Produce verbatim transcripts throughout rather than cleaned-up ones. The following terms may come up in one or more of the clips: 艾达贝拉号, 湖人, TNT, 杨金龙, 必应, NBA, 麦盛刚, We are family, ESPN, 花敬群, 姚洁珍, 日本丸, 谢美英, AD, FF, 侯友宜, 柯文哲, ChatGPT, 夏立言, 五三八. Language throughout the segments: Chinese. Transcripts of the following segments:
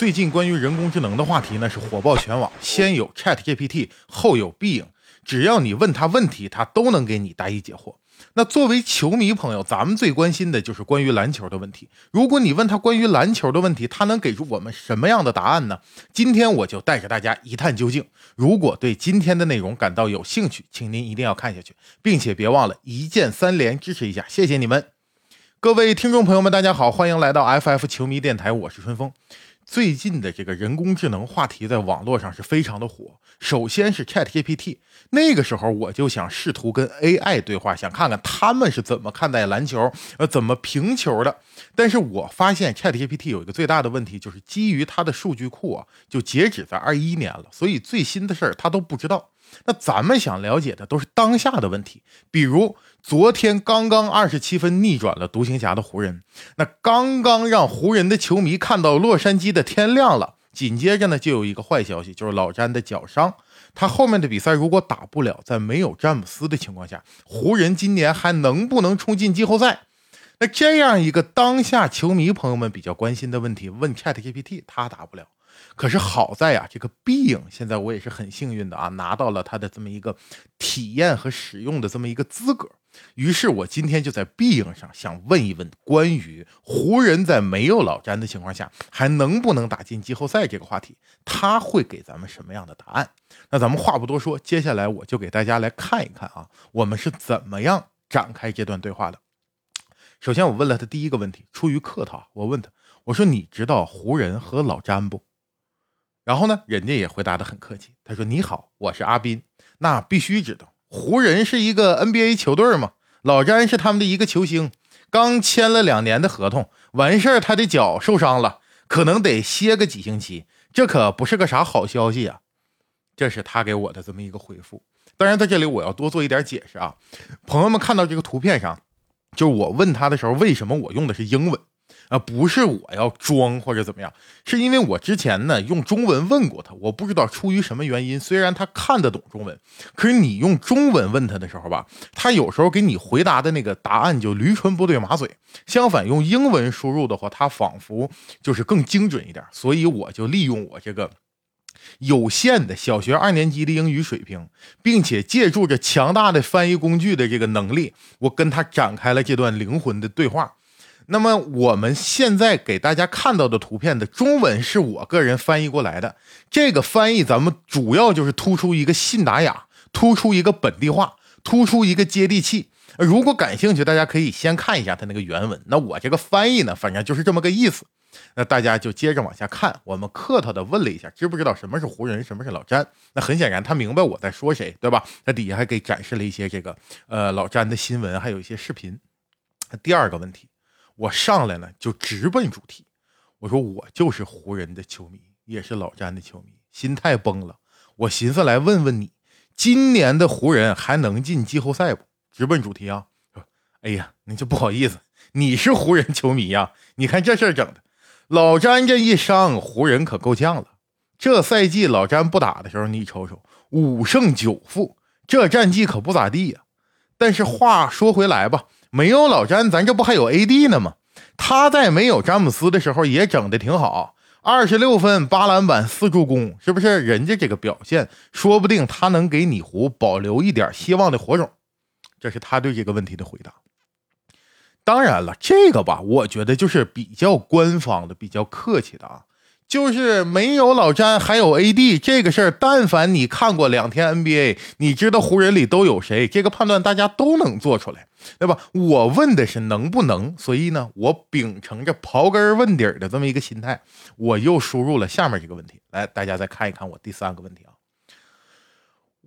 最近关于人工智能的话题呢是火爆全网，先有 ChatGPT 后有必应，只要你问他问题，他都能给你答疑解惑。那作为球迷朋友，咱们最关心的就是关于篮球的问题。如果你问他关于篮球的问题，他能给出我们什么样的答案呢？今天我就带着大家一探究竟。如果对今天的内容感到有兴趣，请您一定要看下去，并且别忘了一键三连支持一下，谢谢你们。各位听众朋友们，大家好，欢迎来到 F F 球迷电台，我是春风。最近的这个人工智能话题在网络上是非常的火。首先是 ChatGPT， 那个时候我就想试图跟 A I 对话，想看看他们是怎么看待篮球，呃，怎么评球的。但是我发现 ChatGPT 有一个最大的问题，就是基于它的数据库啊，就截止在二一年了，所以最新的事儿它都不知道。那咱们想了解的都是当下的问题，比如昨天刚刚二十七分逆转了独行侠的湖人，那刚刚让湖人的球迷看到洛杉矶的天亮了，紧接着呢就有一个坏消息，就是老詹的脚伤，他后面的比赛如果打不了，在没有詹姆斯的情况下，湖人今年还能不能冲进季后赛？那这样一个当下球迷朋友们比较关心的问题，问 ChatGPT 他答不了。可是好在啊，这个必应现在我也是很幸运的啊，拿到了他的这么一个体验和使用的这么一个资格。于是我今天就在必应上想问一问关于湖人在没有老詹的情况下还能不能打进季后赛这个话题，他会给咱们什么样的答案？那咱们话不多说，接下来我就给大家来看一看啊，我们是怎么样展开这段对话的。首先我问了他第一个问题，出于客套我问他，我说你知道湖人和老詹不？然后呢，人家也回答得很客气，他说你好，我是阿斌，那必须知道，湖人是一个 N B A 球队嘛，老詹是他们的一个球星，刚签了两年的合同，完事儿他的脚受伤了，可能得歇个几星期，这可不是个啥好消息啊。这是他给我的这么一个回复。当然在这里我要多做一点解释啊，朋友们看到这个图片上，就是我问他的时候，为什么我用的是英文？啊，不是我要装或者怎么样，是因为我之前呢用中文问过他，我不知道出于什么原因，虽然他看得懂中文，可是你用中文问他的时候吧，他有时候给你回答的那个答案就驴唇不对马嘴，相反用英文输入的话，他仿佛就是更精准一点，所以我就利用我这个有限的小学二年级的英语水平，并且借助着强大的翻译工具的这个能力，我跟他展开了这段灵魂的对话。那么我们现在给大家看到的图片的中文是我个人翻译过来的，这个翻译咱们主要就是突出一个信达雅，突出一个本地化，突出一个接地气。如果感兴趣，大家可以先看一下它那个原文，那我这个翻译呢反正就是这么个意思。那大家就接着往下看，我们客套的问了一下，知不知道什么是湖人，什么是老詹？那很显然他明白我在说谁，对吧？他底下还给展示了一些这个呃老詹的新闻，还有一些视频。第二个问题，我上来呢就直奔主题，我说我就是湖人的球迷，也是老詹的球迷，心态崩了。我寻思来问问你，今年的湖人还能进季后赛不？直奔主题啊！哎呀，你就不好意思，你是湖人球迷呀、啊？你看这事儿整的，老詹这一伤，湖人可够呛了。这赛季老詹不打的时候，你瞅瞅，五胜九负，这战绩可不咋地呀、啊。但是话说回来吧。没有老詹，咱这不还有 A D 呢吗？他在没有詹姆斯的时候也整得挺好，二十六分、八篮板、四助攻，是不是？人家这个表现，说不定他能给你湖保留一点希望的火种。这是他对这个问题的回答。当然了，这个吧，我觉得就是比较官方的、比较客气的啊，就是没有老詹还有 A D 这个事儿，但凡你看过两天 N B A， 你知道湖人里都有谁，这个判断大家都能做出来，对吧？我问的是能不能，所以呢我秉承着刨根问底的这么一个心态，我又输入了下面这个问题。来，大家再看一看我第三个问题啊。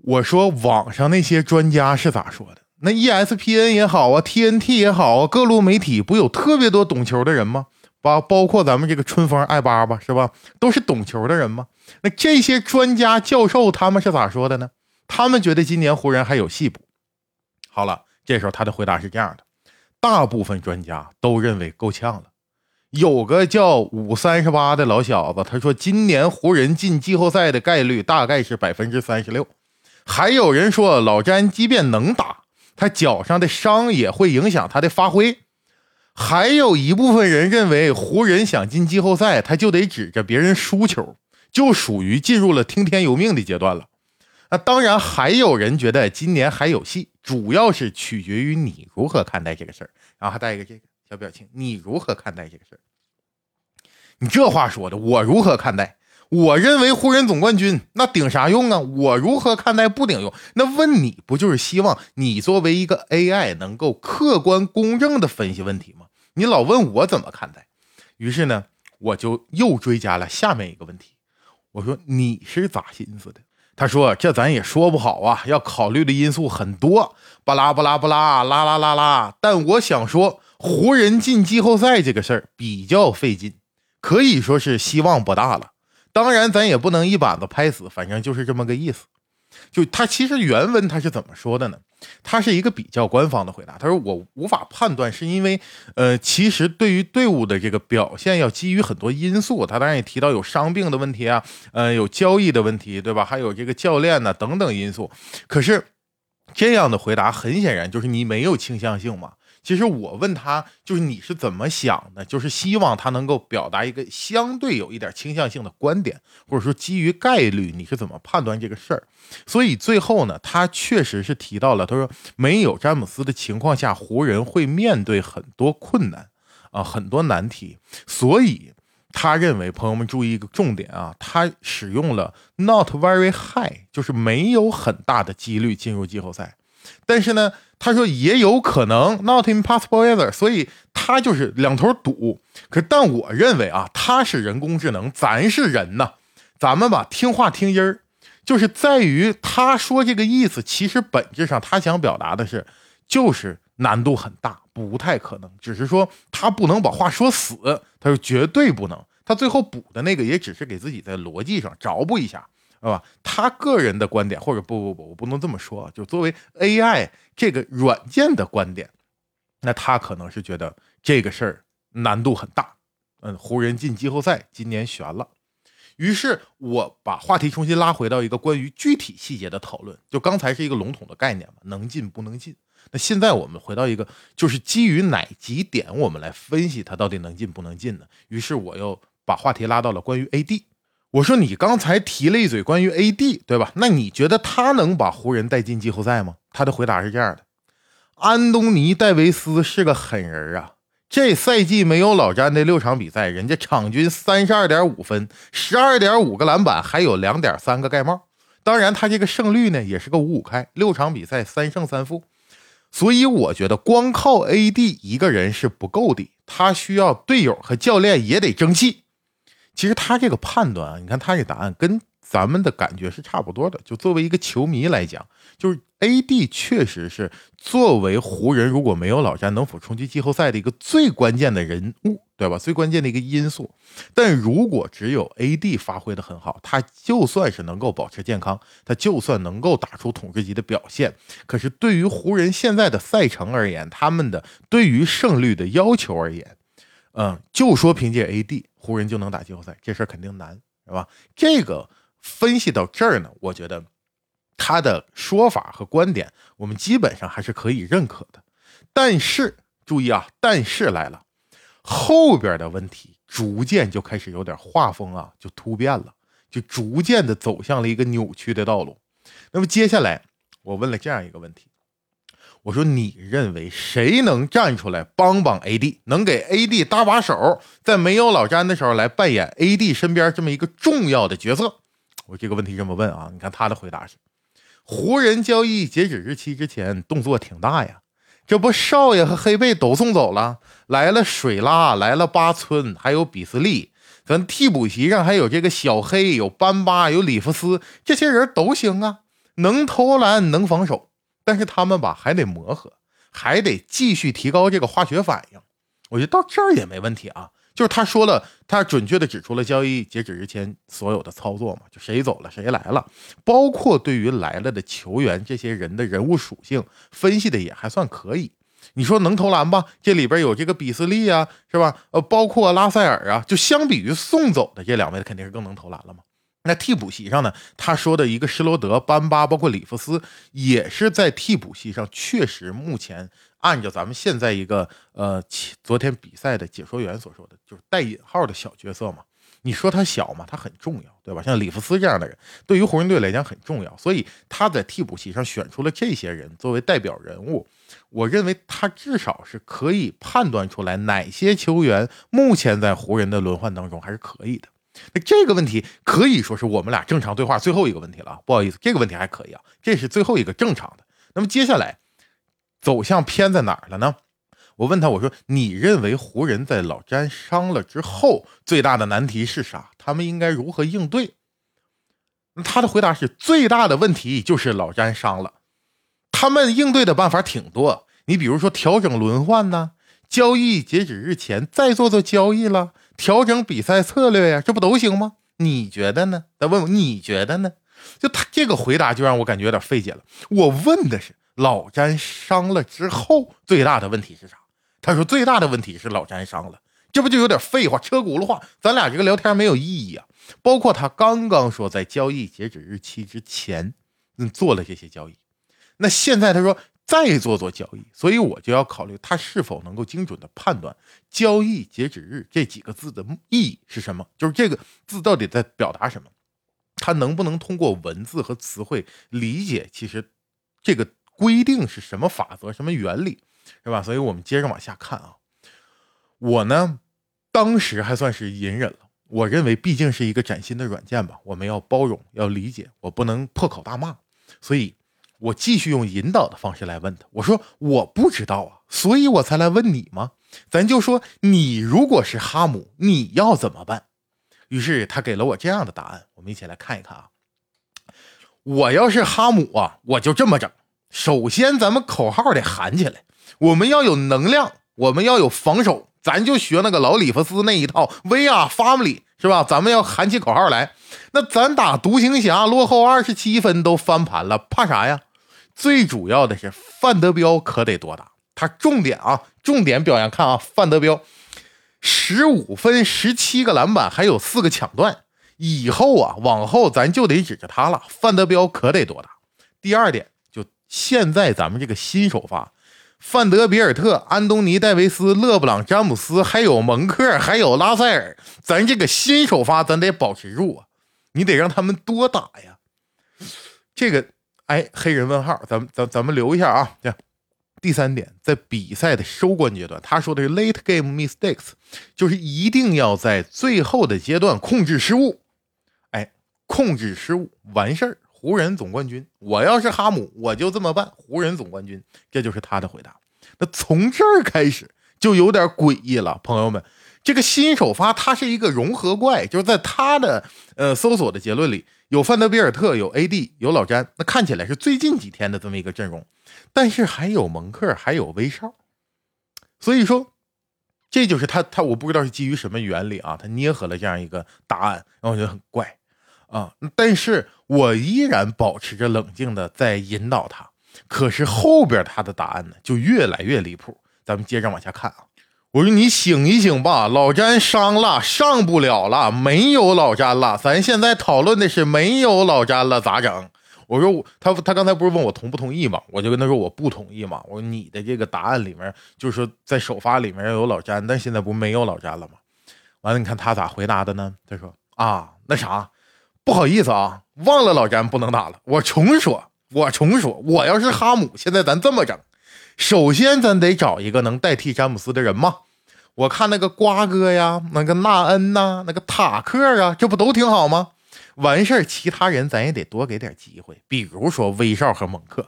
我说网上那些专家是咋说的，那 E S P N 也好啊， T N T 也好啊，各路媒体不有特别多懂球的人吗？包括咱们这个春风爱巴巴，是吧？都是懂球的人吗？那这些专家教授他们是咋说的呢？他们觉得今年湖人还有戏不？好了，这时候他的回答是这样的，大部分专家都认为够呛了。有个叫五三八的老小子，他说今年湖人进季后赛的概率大概是 百分之三十六。还有人说老詹即便能打，他脚上的伤也会影响他的发挥。还有一部分人认为湖人想进季后赛，他就得指着别人输球，就属于进入了听天由命的阶段了。那当然还有人觉得今年还有戏，主要是取决于你如何看待这个事儿。然后还带一个这个小表情，你如何看待这个事儿？你这话说的，我如何看待？我认为湖人总冠军那顶啥用啊？我如何看待不顶用？那问你不就是希望你作为一个 A I 能够客观公正的分析问题吗？你老问我怎么看待，于是呢我就又追加了下面一个问题，我说你是咋心思的？他说这咱也说不好啊，要考虑的因素很多，巴拉巴拉巴拉啦啦啦啦。但我想说湖人进季后赛这个事儿比较费劲，可以说是希望不大了。当然咱也不能一板子拍死，反正就是这么个意思。就他其实原文他是怎么说的呢？他是一个比较官方的回答，他说我无法判断，是因为呃，其实对于队伍的这个表现要基于很多因素。他当然也提到有伤病的问题啊，呃，有交易的问题，对吧？还有这个教练呢、啊、等等因素。可是这样的回答很显然就是你没有倾向性嘛。其实我问他就是你是怎么想的，就是希望他能够表达一个相对有一点倾向性的观点，或者说基于概率你是怎么判断这个事儿。所以最后呢他确实是提到了，他说没有詹姆斯的情况下湖人会面对很多困难啊、呃，很多难题。所以他认为，朋友们注意一个重点啊，他使用了 not very high， 就是没有很大的几率进入季后赛，但是呢他说也有可能 not impossible either， 所以他就是两头堵。可但我认为啊，他是人工智能，咱是人呢，咱们吧听话听音儿，就是在于他说这个意思，其实本质上他想表达的是就是难度很大，不太可能，只是说他不能把话说死，他说绝对不能，他最后补的那个也只是给自己在逻辑上着补一下。啊、他个人的观点，或者不不不我不能这么说，就作为 A I 这个软件的观点，那他可能是觉得这个事儿难度很大，嗯，湖人进季后赛今年悬了。于是我把话题重新拉回到一个关于具体细节的讨论，就刚才是一个笼统的概念嘛，能进不能进。那现在我们回到一个就是基于哪几点我们来分析它到底能进不能进呢？于是我又把话题拉到了关于 A D。我说你刚才提了一嘴关于 A D， 对吧？那你觉得他能把湖人带进季后赛吗？他的回答是这样的，安东尼·戴维斯是个狠人啊，这赛季没有老詹的六场比赛，人家场均 三十二点五 分， 十二点五 个篮板，还有 二点三 个盖帽。当然他这个胜率呢也是个五五开，六场比赛三胜三负。所以我觉得光靠 A D 一个人是不够的，他需要队友和教练也得争气。其实他这个判断啊，你看他这答案跟咱们的感觉是差不多的。就作为一个球迷来讲，就是 A D 确实是作为湖人如果没有老詹能否冲击季后赛的一个最关键的人物，对吧？最关键的一个因素。但如果只有 A D 发挥的很好，他就算是能够保持健康，他就算能够打出统治级的表现，可是对于湖人现在的赛程而言，他们的对于胜率的要求而言，嗯，就说凭借 A D 湖人就能打季后赛，这事儿肯定难，是吧？这个分析到这儿呢，我觉得他的说法和观点我们基本上还是可以认可的。但是注意啊，但是来了，后边的问题逐渐就开始有点画风啊就突变了，就逐渐的走向了一个扭曲的道路。那么接下来我问了这样一个问题，我说你认为谁能站出来帮帮 A D， 能给 A D 搭把手，在没有老詹的时候来扮演 A D 身边这么一个重要的角色？我这个问题这么问啊，你看他的回答是湖人交易截止日期之前动作挺大呀，这不少爷和黑贝都送走了，来了水拉，来了巴村，还有比斯利，咱替补席上还有这个小黑，有班巴，有里弗斯，这些人都行啊，能投篮能防守，但是他们吧还得磨合，还得继续提高这个化学反应。我觉得到这儿也没问题啊，就是他说了，他准确的指出了交易截止之前所有的操作嘛，就谁走了谁来了，包括对于来了的球员这些人的人物属性分析的也还算可以。你说能投篮吧，这里边有这个比斯利啊，是吧？呃，包括拉塞尔啊，就相比于送走的这两位肯定是更能投篮了嘛。那替补席上呢，他说的一个施罗德、班巴，包括里弗斯，也是在替补席上，确实目前按照咱们现在一个呃昨天比赛的解说员所说的，就是带引号的小角色嘛。你说他小嘛，他很重要，对吧？像里弗斯这样的人，对于湖人队来讲很重要，所以他在替补席上选出了这些人作为代表人物。我认为他至少是可以判断出来哪些球员目前在湖人的轮换当中还是可以的。那这个问题可以说是我们俩正常对话最后一个问题了，不好意思，这个问题还可以啊，这是最后一个正常的。那么接下来走向偏在哪儿了呢？我问他，我说你认为湖人在老詹伤了之后最大的难题是啥？他们应该如何应对？他的回答是，最大的问题就是老詹伤了，他们应对的办法挺多，你比如说调整轮换呢、啊，交易截止日前再做做交易了，调整比赛策略呀、啊，这不都行吗？你觉得呢？再问我你觉得呢？就他这个回答就让我感觉有点费解了。我问的是老詹伤了之后最大的问题是啥？他说最大的问题是老詹伤了，这不就有点废话车轱辘话，咱俩这个聊天没有意义啊。包括他刚刚说在交易截止日期之前、嗯、做了这些交易，那现在他说再做做交易，所以我就要考虑他是否能够精准的判断交易截止日这几个字的意义是什么，就是这个字到底在表达什么，他能不能通过文字和词汇理解其实这个规定是什么法则什么原理，是吧？所以我们接着往下看啊。我呢当时还算是隐忍了，我认为毕竟是一个崭新的软件吧，我们要包容要理解，我不能破口大骂，所以我继续用引导的方式来问他，我说我不知道啊，所以我才来问你吗？咱就说你如果是哈姆你要怎么办？于是他给了我这样的答案，我们一起来看一看啊。我要是哈姆啊，我就这么整，首先咱们口号得喊起来，我们要有能量，我们要有防守，咱就学那个老里弗斯那一套 We are family， 是吧？咱们要喊起口号来。那咱打独行侠落后二十七分都翻盘了，怕啥呀？最主要的是范德彪可得多打，他重点啊重点表扬，看啊，范德彪十五分十七个篮板还有四个抢断，以后啊往后咱就得指着他了，范德彪可得多打。第二点，就现在咱们这个新首发范德比尔特、安东尼戴维斯、勒布朗詹姆斯，还有蒙克，还有拉塞尔，咱这个新首发咱得保持住啊，你得让他们多打呀。这个哎，黑人问号，咱们咱咱们留一下啊。这第三点，在比赛的收官阶段，他说的是 late game mistakes， 就是一定要在最后的阶段控制失误。哎，控制失误完事儿。湖人总冠军，我要是哈姆我就这么办，湖人总冠军，这就是他的回答。那从这儿开始就有点诡异了，朋友们，这个新首发他是一个融合怪，就是在他的呃搜索的结论里有范德比尔特，有 A D， 有老詹，那看起来是最近几天的这么一个阵容，但是还有蒙克，还有威少，所以说这就是他他我不知道是基于什么原理啊，他捏合了这样一个答案，然后我觉得很怪啊，但是我依然保持着冷静的在引导他，可是后边他的答案呢就越来越离谱。咱们接着往下看啊。我说你醒一醒吧，老詹伤了，上不了了，没有老詹了，咱现在讨论的是没有老詹了咋整？我说他他刚才不是问我同不同意嘛，我就跟他说我不同意嘛。我说你的这个答案里面就是说在首发里面有老詹，但现在不没有老詹了吗？完了，你看他咋回答的呢？他说啊，那啥。不好意思啊，忘了老詹不能打了，我重说我重说我要是哈姆现在咱这么整，首先咱得找一个能代替詹姆斯的人嘛，我看那个瓜哥呀，那个纳恩呐、啊，那个塔克啊，这不都挺好吗？完事儿其他人咱也得多给点机会，比如说威少和蒙克，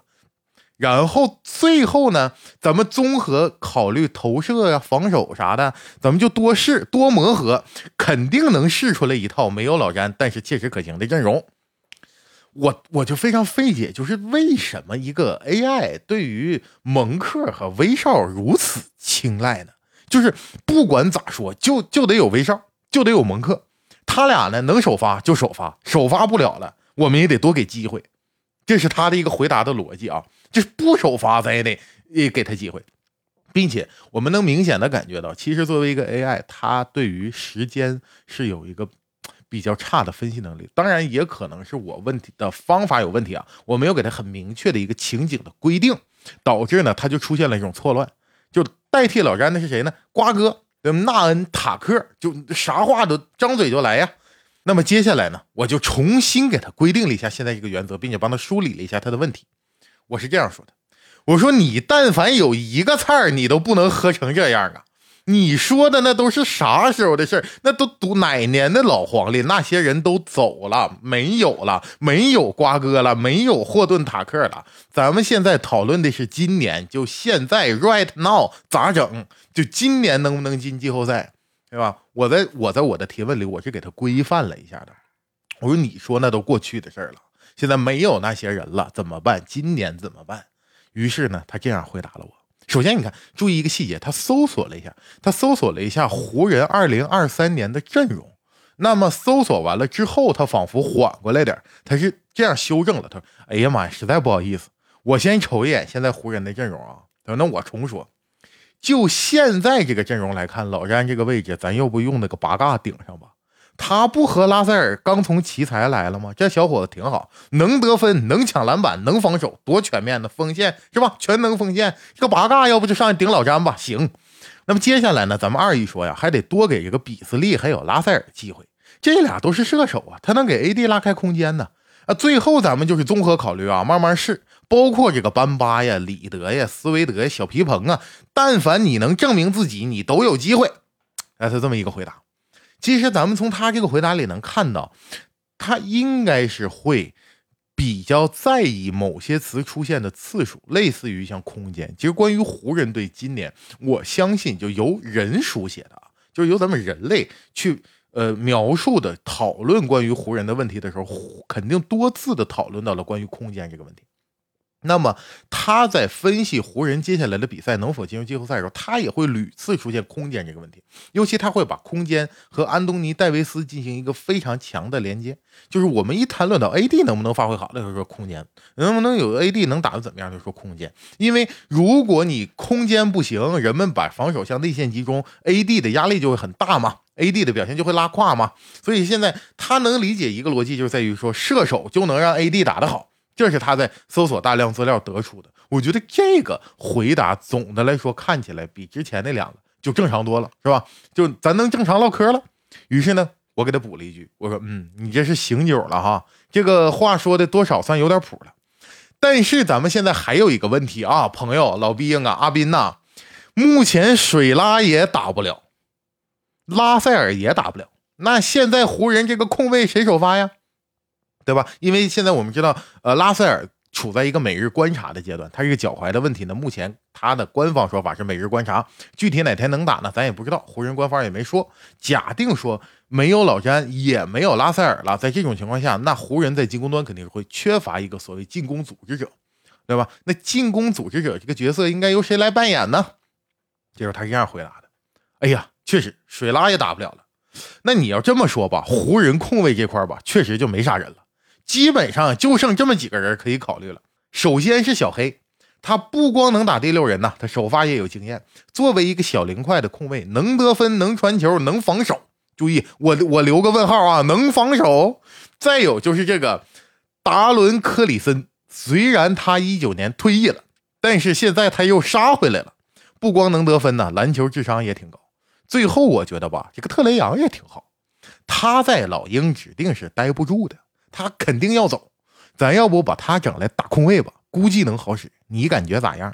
然后最后呢咱们综合考虑投射呀、啊、防守啥的，咱们就多试多磨合，肯定能试出来一套没有老詹但是切实可行的阵容。我我就非常费解，就是为什么一个 A I 对于蒙克和威少如此青睐呢？就是不管咋说就就得有威少，就得有蒙克，他俩呢能首发就首发，首发不了了我们也得多给机会，这是他的一个回答的逻辑啊，就是不首发咱也得也给他机会，并且我们能明显的感觉到，其实作为一个 A I， 它对于时间是有一个比较差的分析能力。当然也可能是我问题的方法有问题啊，我没有给他很明确的一个情景的规定，导致呢他就出现了一种错乱。就代替老詹的是谁呢？瓜哥纳恩塔克，就啥话都张嘴就来呀。那么接下来呢，我就重新给他规定了一下现在这个原则，并且帮他梳理了一下他的问题。我是这样说的，我说你但凡有一个菜儿，你都不能喝成这样啊！你说的那都是啥时候的事儿？那都读哪年的老黄历？那些人都走了，没有了，没有瓜哥了，没有霍顿塔克了。咱们现在讨论的是今年，就现在 right now 咋整？就今年能不能进季后赛，对吧？我在我在我的提问里，我是给他规范了一下的。我说你说那都过去的事儿了，现在没有那些人了，怎么办？今年怎么办？于是呢，他这样回答了我。首先，你看，注意一个细节，他搜索了一下，他搜索了一下湖人二零二三年的阵容。那么搜索完了之后，他仿佛缓过来点，他是这样修正了。他说：“哎呀妈呀，实在不好意思，我先瞅一眼现在湖人的阵容啊。”他说：“那我重说，就现在这个阵容来看，老詹这个位置，咱要不用那个八嘎顶上吧？他不和拉塞尔刚从奇才来了吗？这小伙子挺好，能得分，能抢篮板，能防守，多全面的锋线是吧？全能锋线，这个八嘎要不就上去顶老詹吧？行。那么接下来呢，咱们二姨说呀，还得多给这个比斯利还有拉塞尔机会，这俩都是射手啊，他能给 A D 拉开空间呢。啊，最后咱们就是综合考虑啊，慢慢试，包括这个班巴呀、里德呀、斯维德呀、小皮蓬啊，但凡你能证明自己，你都有机会。哎，他这么一个回答。其实咱们从他这个回答里能看到，他应该是会比较在意某些词出现的次数，类似于像空间。其实关于湖人队今年，我相信就由人书写的，就是由咱们人类去呃描述的讨论关于湖人的问题的时候，肯定多次的讨论到了关于空间这个问题。那么他在分析湖人接下来的比赛能否进入季后赛的时候，他也会屡次出现空间这个问题，尤其他会把空间和安东尼戴维斯进行一个非常强的连接。就是我们一谈论到 A D 能不能发挥好，那就说空间，能不能有 A D 能打得怎么样，就说空间。因为如果你空间不行，人们把防守向内线集中， A D 的压力就会很大嘛， A D 的表现就会拉胯嘛。所以现在他能理解一个逻辑，就是在于说射手就能让 A D 打得好，这是他在搜索大量资料得出的。我觉得这个回答总的来说看起来比之前那两个就正常多了，是吧？就咱能正常唠嗑了。于是呢，我给他补了一句，我说：“嗯，你这是醒酒了哈，这个话说的多少算有点谱了。但是咱们现在还有一个问题啊，朋友老毕应啊，阿斌呐、啊，目前水拉也打不了，拉塞尔也打不了，那现在湖人这个空位谁首发呀？”对吧？因为现在我们知道，呃，拉塞尔处在一个每日观察的阶段，他这个脚踝的问题呢，目前他的官方说法是每日观察，具体哪天能打呢，咱也不知道，湖人官方也没说。假定说没有老詹，也没有拉塞尔了，在这种情况下，那湖人在进攻端肯定会缺乏一个所谓进攻组织者，对吧？那进攻组织者这个角色应该由谁来扮演呢？就是他这样回答的。哎呀，确实，水拉也打不了了。那你要这么说吧，湖人控卫这块吧，确实就没啥人了。基本上就剩这么几个人可以考虑了。首先是小黑，他不光能打第六人呢、啊，他首发也有经验。作为一个小灵快的控卫，能得分，能传球，能防守。注意，我我留个问号啊，能防守。再有就是这个达伦科里森，虽然他一九年退役了，但是现在他又杀回来了。不光能得分呢、啊，篮球智商也挺高。最后我觉得吧，这个特雷杨也挺好，他在老鹰指定是待不住的。他肯定要走，咱要不把他整来打空位吧，估计能好使，你感觉咋样？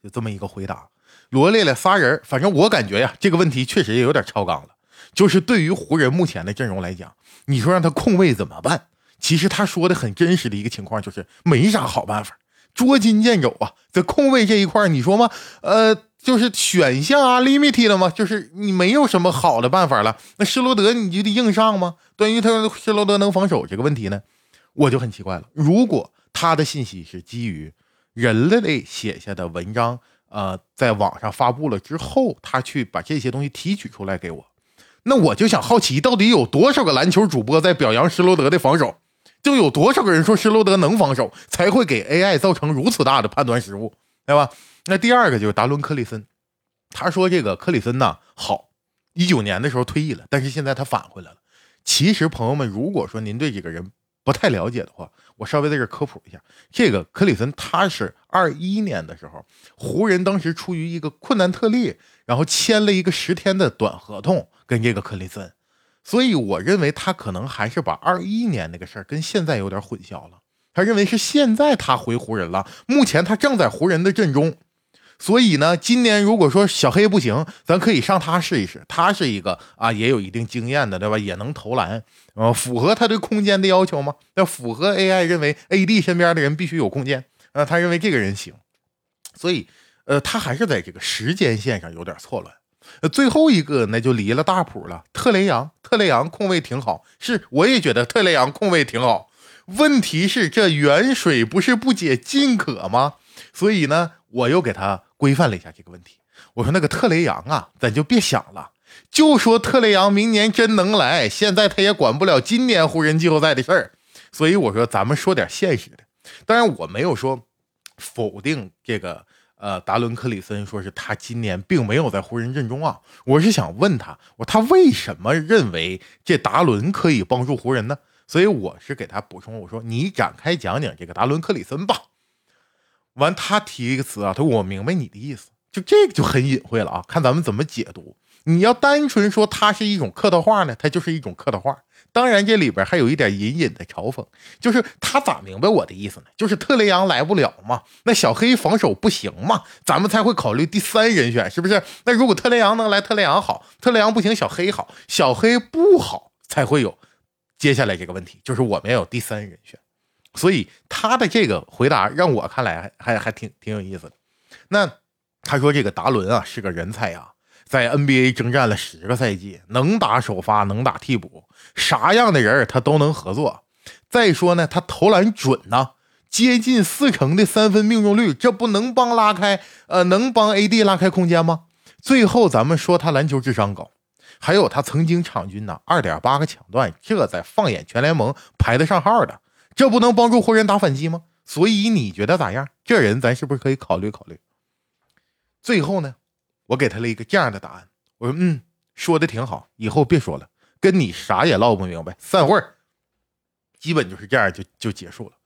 就这么一个回答，罗列了仨人，反正我感觉呀，这个问题确实也有点超纲了。就是对于湖人目前的阵容来讲，你说让他空位怎么办？其实他说的很真实的一个情况就是没啥好办法，捉襟见肘啊。在空位这一块，你说吗？呃。就是选项啊 limited 了吗？就是你没有什么好的办法了。那施罗德你就得硬上吗？关于他施罗德能防守这个问题呢，我就很奇怪了。如果他的信息是基于人类写下的文章，呃，在网上发布了之后，他去把这些东西提取出来给我，那我就想好奇，到底有多少个篮球主播在表扬施罗德的防守？就有多少个人说施罗德能防守，才会给 A I 造成如此大的判断失误，对吧？那第二个就是达伦·克里森，他说这个克里森呢好，一九年的时候退役了，但是现在他返回来了。其实朋友们，如果说您对这个人不太了解的话，我稍微在这科普一下，这个克里森他是二一年的时候，湖人当时出于一个困难特例，然后签了一个十天的短合同跟这个克里森，所以我认为他可能还是把二一年那个事儿跟现在有点混淆了，他认为是现在他回湖人了，目前他正在湖人的阵中，所以呢，今年如果说小黑不行，咱可以上他试一试，他是一个啊也有一定经验的，对吧？也能投篮，呃，符合他对空间的要求吗？那符合 A I 认为 A D 身边的人必须有空间，呃，他认为这个人行，所以呃，他还是在这个时间线上有点错乱。呃，最后一个那就离了大谱了，特雷杨，特雷杨控卫挺好，是我也觉得特雷杨控卫挺好，问题是这远水不是不解近渴吗？所以呢，我又给他规范了一下这个问题，我说那个特雷杨啊，咱就别想了，就说特雷杨明年真能来，现在他也管不了今年湖人季后赛的事儿，所以我说咱们说点现实的。当然我没有说否定这个呃达伦克里森，说是他今年并没有在湖人阵中啊，我是想问他，我他为什么认为这达伦可以帮助湖人呢？所以我是给他补充，我说你展开讲讲这个达伦克里森吧。完他提一个词啊，他说我明白你的意思，就这个就很隐晦了啊，看咱们怎么解读。你要单纯说它是一种客套话呢，它就是一种客套话。当然这里边还有一点隐隐的嘲讽，就是他咋明白我的意思呢？就是特雷杨来不了嘛，那小黑防守不行嘛，咱们才会考虑第三人选，是不是？那如果特雷杨能来，特雷杨好，特雷杨不行，小黑好，小黑不好才会有接下来这个问题，就是我们要有第三人选。所以他的这个回答让我看来还还还挺挺有意思的。那他说这个达伦啊是个人才啊，在 N B A 征战了十个赛季，能打首发，能打替补，啥样的人他都能合作。再说呢，他投篮准呢、啊，接近四成的三分命中率，这不能帮拉开呃能帮 A D 拉开空间吗？最后咱们说他篮球智商高。还有他曾经场均呢 二点八 个抢断，这在放眼全联盟排得上号的。这不能帮助湖人打反击吗？所以你觉得咋样？这人咱是不是可以考虑考虑？最后呢，我给他了一个这样的答案，我说嗯，说的挺好，以后别说了，跟你啥也唠不明白，散会儿。基本就是这样就就结束了。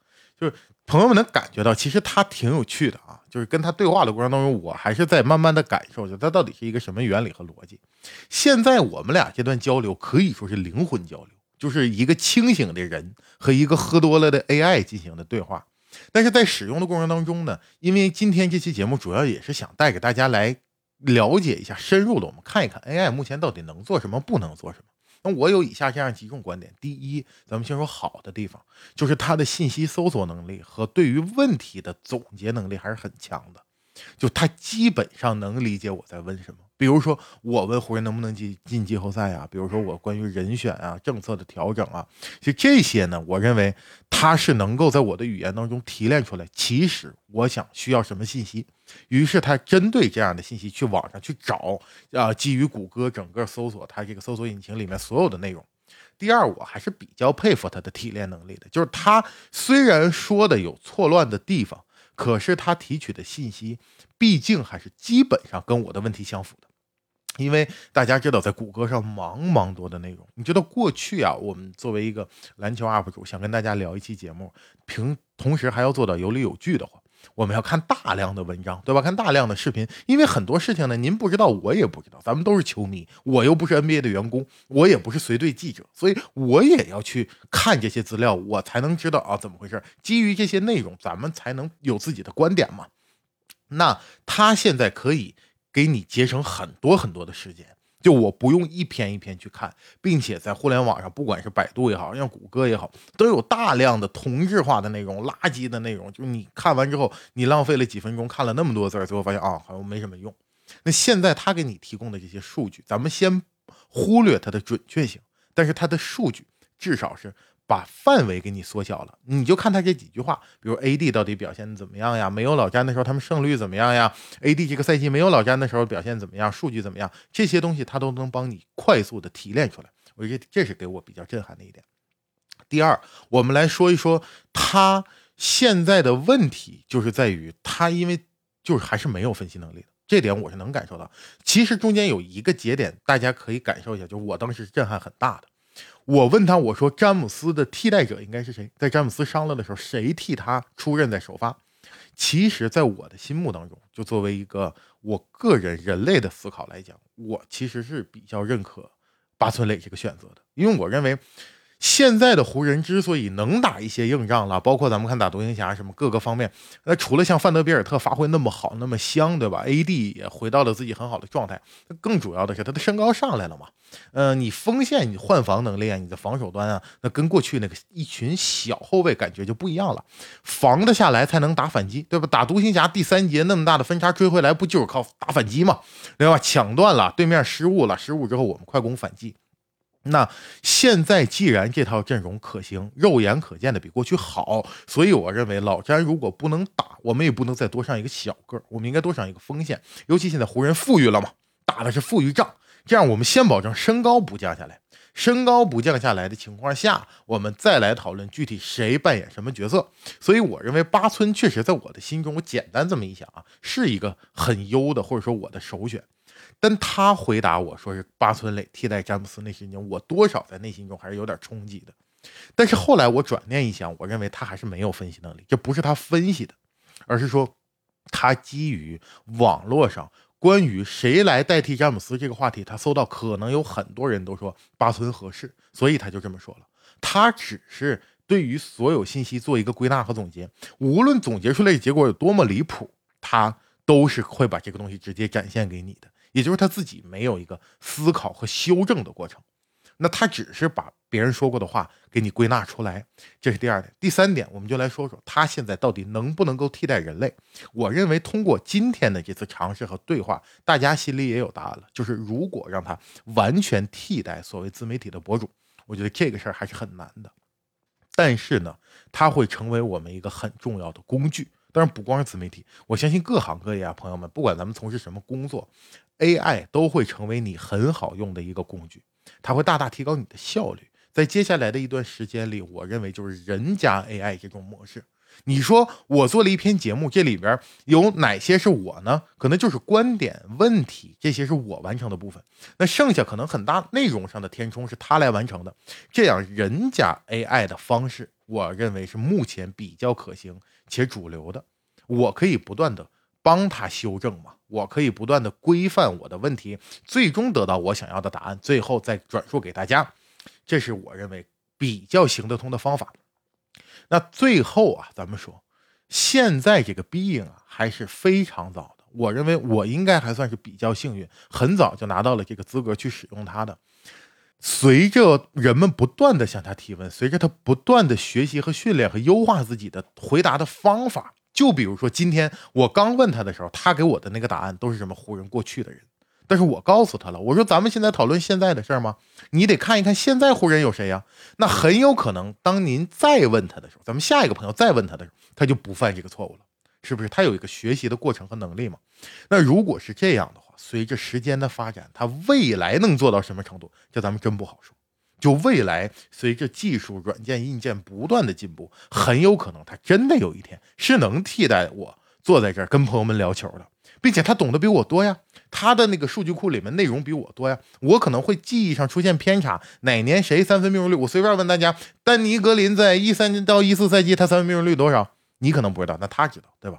就是朋友们能感觉到，其实他挺有趣的啊，就是跟他对话的过程当中，我还是在慢慢的感受，就他到底是一个什么原理和逻辑。现在我们俩这段交流可以说是灵魂交流。就是一个清醒的人和一个喝多了的 A I 进行的对话，但是在使用的过程当中呢，因为今天这期节目主要也是想带给大家来了解一下，深入的我们看一看 A I 目前到底能做什么，不能做什么。那我有以下这样几种观点：第一，咱们先说好的地方，就是它的信息搜索能力和对于问题的总结能力还是很强的，就它基本上能理解我在问什么。比如说我问湖人能不能进进季后赛啊，比如说我关于人选啊、政策的调整啊，其实这些呢，我认为它是能够在我的语言当中提炼出来，其实我想需要什么信息，于是它针对这样的信息去网上去找啊，基于谷歌整个搜索它这个搜索引擎里面所有的内容。第二，我还是比较佩服它的提炼能力的，就是它虽然说的有错乱的地方，可是它提取的信息毕竟还是基本上跟我的问题相符的。因为大家知道，在谷歌上茫茫多的内容，你知道过去啊，我们作为一个篮球 U P 主，想跟大家聊一期节目，凭同时还要做到有理有据的话，我们要看大量的文章，对吧？看大量的视频，因为很多事情呢，您不知道，我也不知道，咱们都是球迷，我又不是 N B A 的员工，我也不是随队记者，所以我也要去看这些资料，我才能知道啊怎么回事。基于这些内容，咱们才能有自己的观点嘛。那他现在可以给你节省很多很多的时间，就我不用一篇一篇去看，并且在互联网上，不管是百度也好，像谷歌也好，都有大量的同质化的内容、垃圾的内容，就是你看完之后，你浪费了几分钟，看了那么多字，最后发现啊，好像没什么用。那现在他给你提供的这些数据，咱们先忽略它的准确性，但是它的数据至少是把范围给你缩小了，你就看他这几句话，比如 A D 到底表现怎么样呀？没有老詹的时候他们胜率怎么样呀 ？A D 这个赛季没有老詹的时候表现怎么样？数据怎么样？这些东西他都能帮你快速的提炼出来，我觉得这是给我比较震撼的一点。第二，我们来说一说他现在的问题，就是在于他因为就是还是没有分析能力的。这点我是能感受到。其实中间有一个节点，大家可以感受一下，就是我当时震撼很大的。我问他，我说詹姆斯的替代者应该是谁？在詹姆斯伤了的时候，谁替他出任在首发？其实在我的心目当中，就作为一个我个人人类的思考来讲，我其实是比较认可八村垒这个选择的。因为我认为现在的湖人之所以能打一些硬仗了，包括咱们看打独行侠什么各个方面，那除了像范德比尔特发挥那么好那么香，对吧 A D 也回到了自己很好的状态，更主要的是他的身高上来了嘛。呃，你锋线你换防能力啊，你的防守端啊，那跟过去那个一群小后卫感觉就不一样了，防得下来才能打反击，对吧？打独行侠第三节那么大的分差追回来，不就是靠打反击嘛，对吧？抢断了，对面失误了，失误之后我们快攻反击。那现在既然这套阵容可行，肉眼可见的比过去好，所以我认为老詹如果不能打，我们也不能再多上一个小个，我们应该多上一个锋线，尤其现在湖人富裕了嘛，打的是富裕仗，这样我们先保证身高不降下来，身高不降下来的情况下，我们再来讨论具体谁扮演什么角色。所以我认为八村确实在我的心中，我简单这么一想啊，是一个很优的，或者说我的首选。但他回答我说是八村垒替代詹姆斯那瞬间，我多少在内心中还是有点冲击的。但是后来我转念一想，我认为他还是没有分析能力，这不是他分析的，而是说他基于网络上关于谁来代替詹姆斯这个话题，他搜到可能有很多人都说八村合适，所以他就这么说了。他只是对于所有信息做一个归纳和总结，无论总结出来的结果有多么离谱，他都是会把这个东西直接展现给你的。也就是他自己没有一个思考和修正的过程，那他只是把别人说过的话给你归纳出来，这是第二点。第三点，我们就来说说他现在到底能不能够替代人类。我认为通过今天的这次尝试和对话，大家心里也有答案了，就是如果让他完全替代所谓自媒体的博主，我觉得这个事儿还是很难的。但是呢，他会成为我们一个很重要的工具。当然不光是自媒体，我相信各行各业啊，朋友们，不管咱们从事什么工作， A I 都会成为你很好用的一个工具，它会大大提高你的效率。在接下来的一段时间里，我认为就是人加 A I 这种模式。你说我做了一篇节目，这里边有哪些是我呢？可能就是观点、问题，这些是我完成的部分。那剩下可能很大内容上的填充是他来完成的。这样人加 A I 的方式，我认为是目前比较可行且主流的。我可以不断的帮他修正嘛，我可以不断的规范我的问题，最终得到我想要的答案，最后再转述给大家。这是我认为比较行得通的方法。那最后啊，咱们说现在这个 being 啊还是非常早的，我认为我应该还算是比较幸运，很早就拿到了这个资格去使用它的。随着人们不断的向他提问，随着他不断的学习和训练和优化自己的回答的方法，就比如说今天我刚问他的时候，他给我的那个答案都是什么湖人过去的人，但是我告诉他了，我说咱们现在讨论现在的事儿吗？你得看一看现在湖人有谁呀、啊？那很有可能当您再问他的时候，咱们下一个朋友再问他的时候，他就不犯这个错误了，是不是？他有一个学习的过程和能力嘛。那如果是这样的话，随着时间的发展，他未来能做到什么程度，这咱们真不好说。就未来随着技术软件硬件不断的进步，很有可能他真的有一天是能替代我坐在这儿跟朋友们聊球的，并且他懂得比我多呀，他的那个数据库里面内容比我多呀，我可能会记忆上出现偏差，哪年谁三分命中率，我随便问大家，丹尼格林在一三到一四赛季他三分命中率多少，你可能不知道，那他知道，对吧？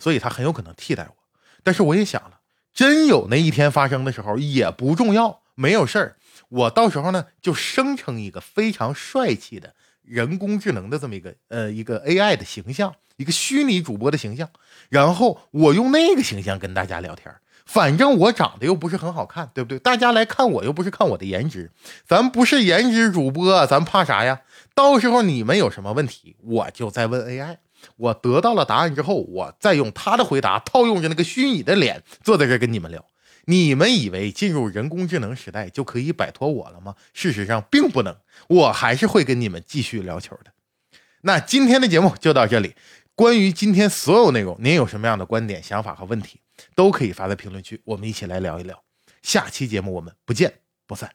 所以他很有可能替代我。但是我也想了，真有那一天发生的时候也不重要，没有事儿，我到时候呢就生成一个非常帅气的人工智能的这么一个呃一个 A I 的形象，一个虚拟主播的形象，然后我用那个形象跟大家聊天，反正我长得又不是很好看，对不对？大家来看我又不是看我的颜值，咱不是颜值主播，咱怕啥呀？到时候你们有什么问题，我就再问 A I。我得到了答案之后，我再用他的回答套用着那个虚拟的脸坐在这跟你们聊。你们以为进入人工智能时代就可以摆脱我了吗？事实上并不能，我还是会跟你们继续聊球的。那今天的节目就到这里，关于今天所有内容，您有什么样的观点、想法和问题，都可以发在评论区，我们一起来聊一聊。下期节目我们不见不散。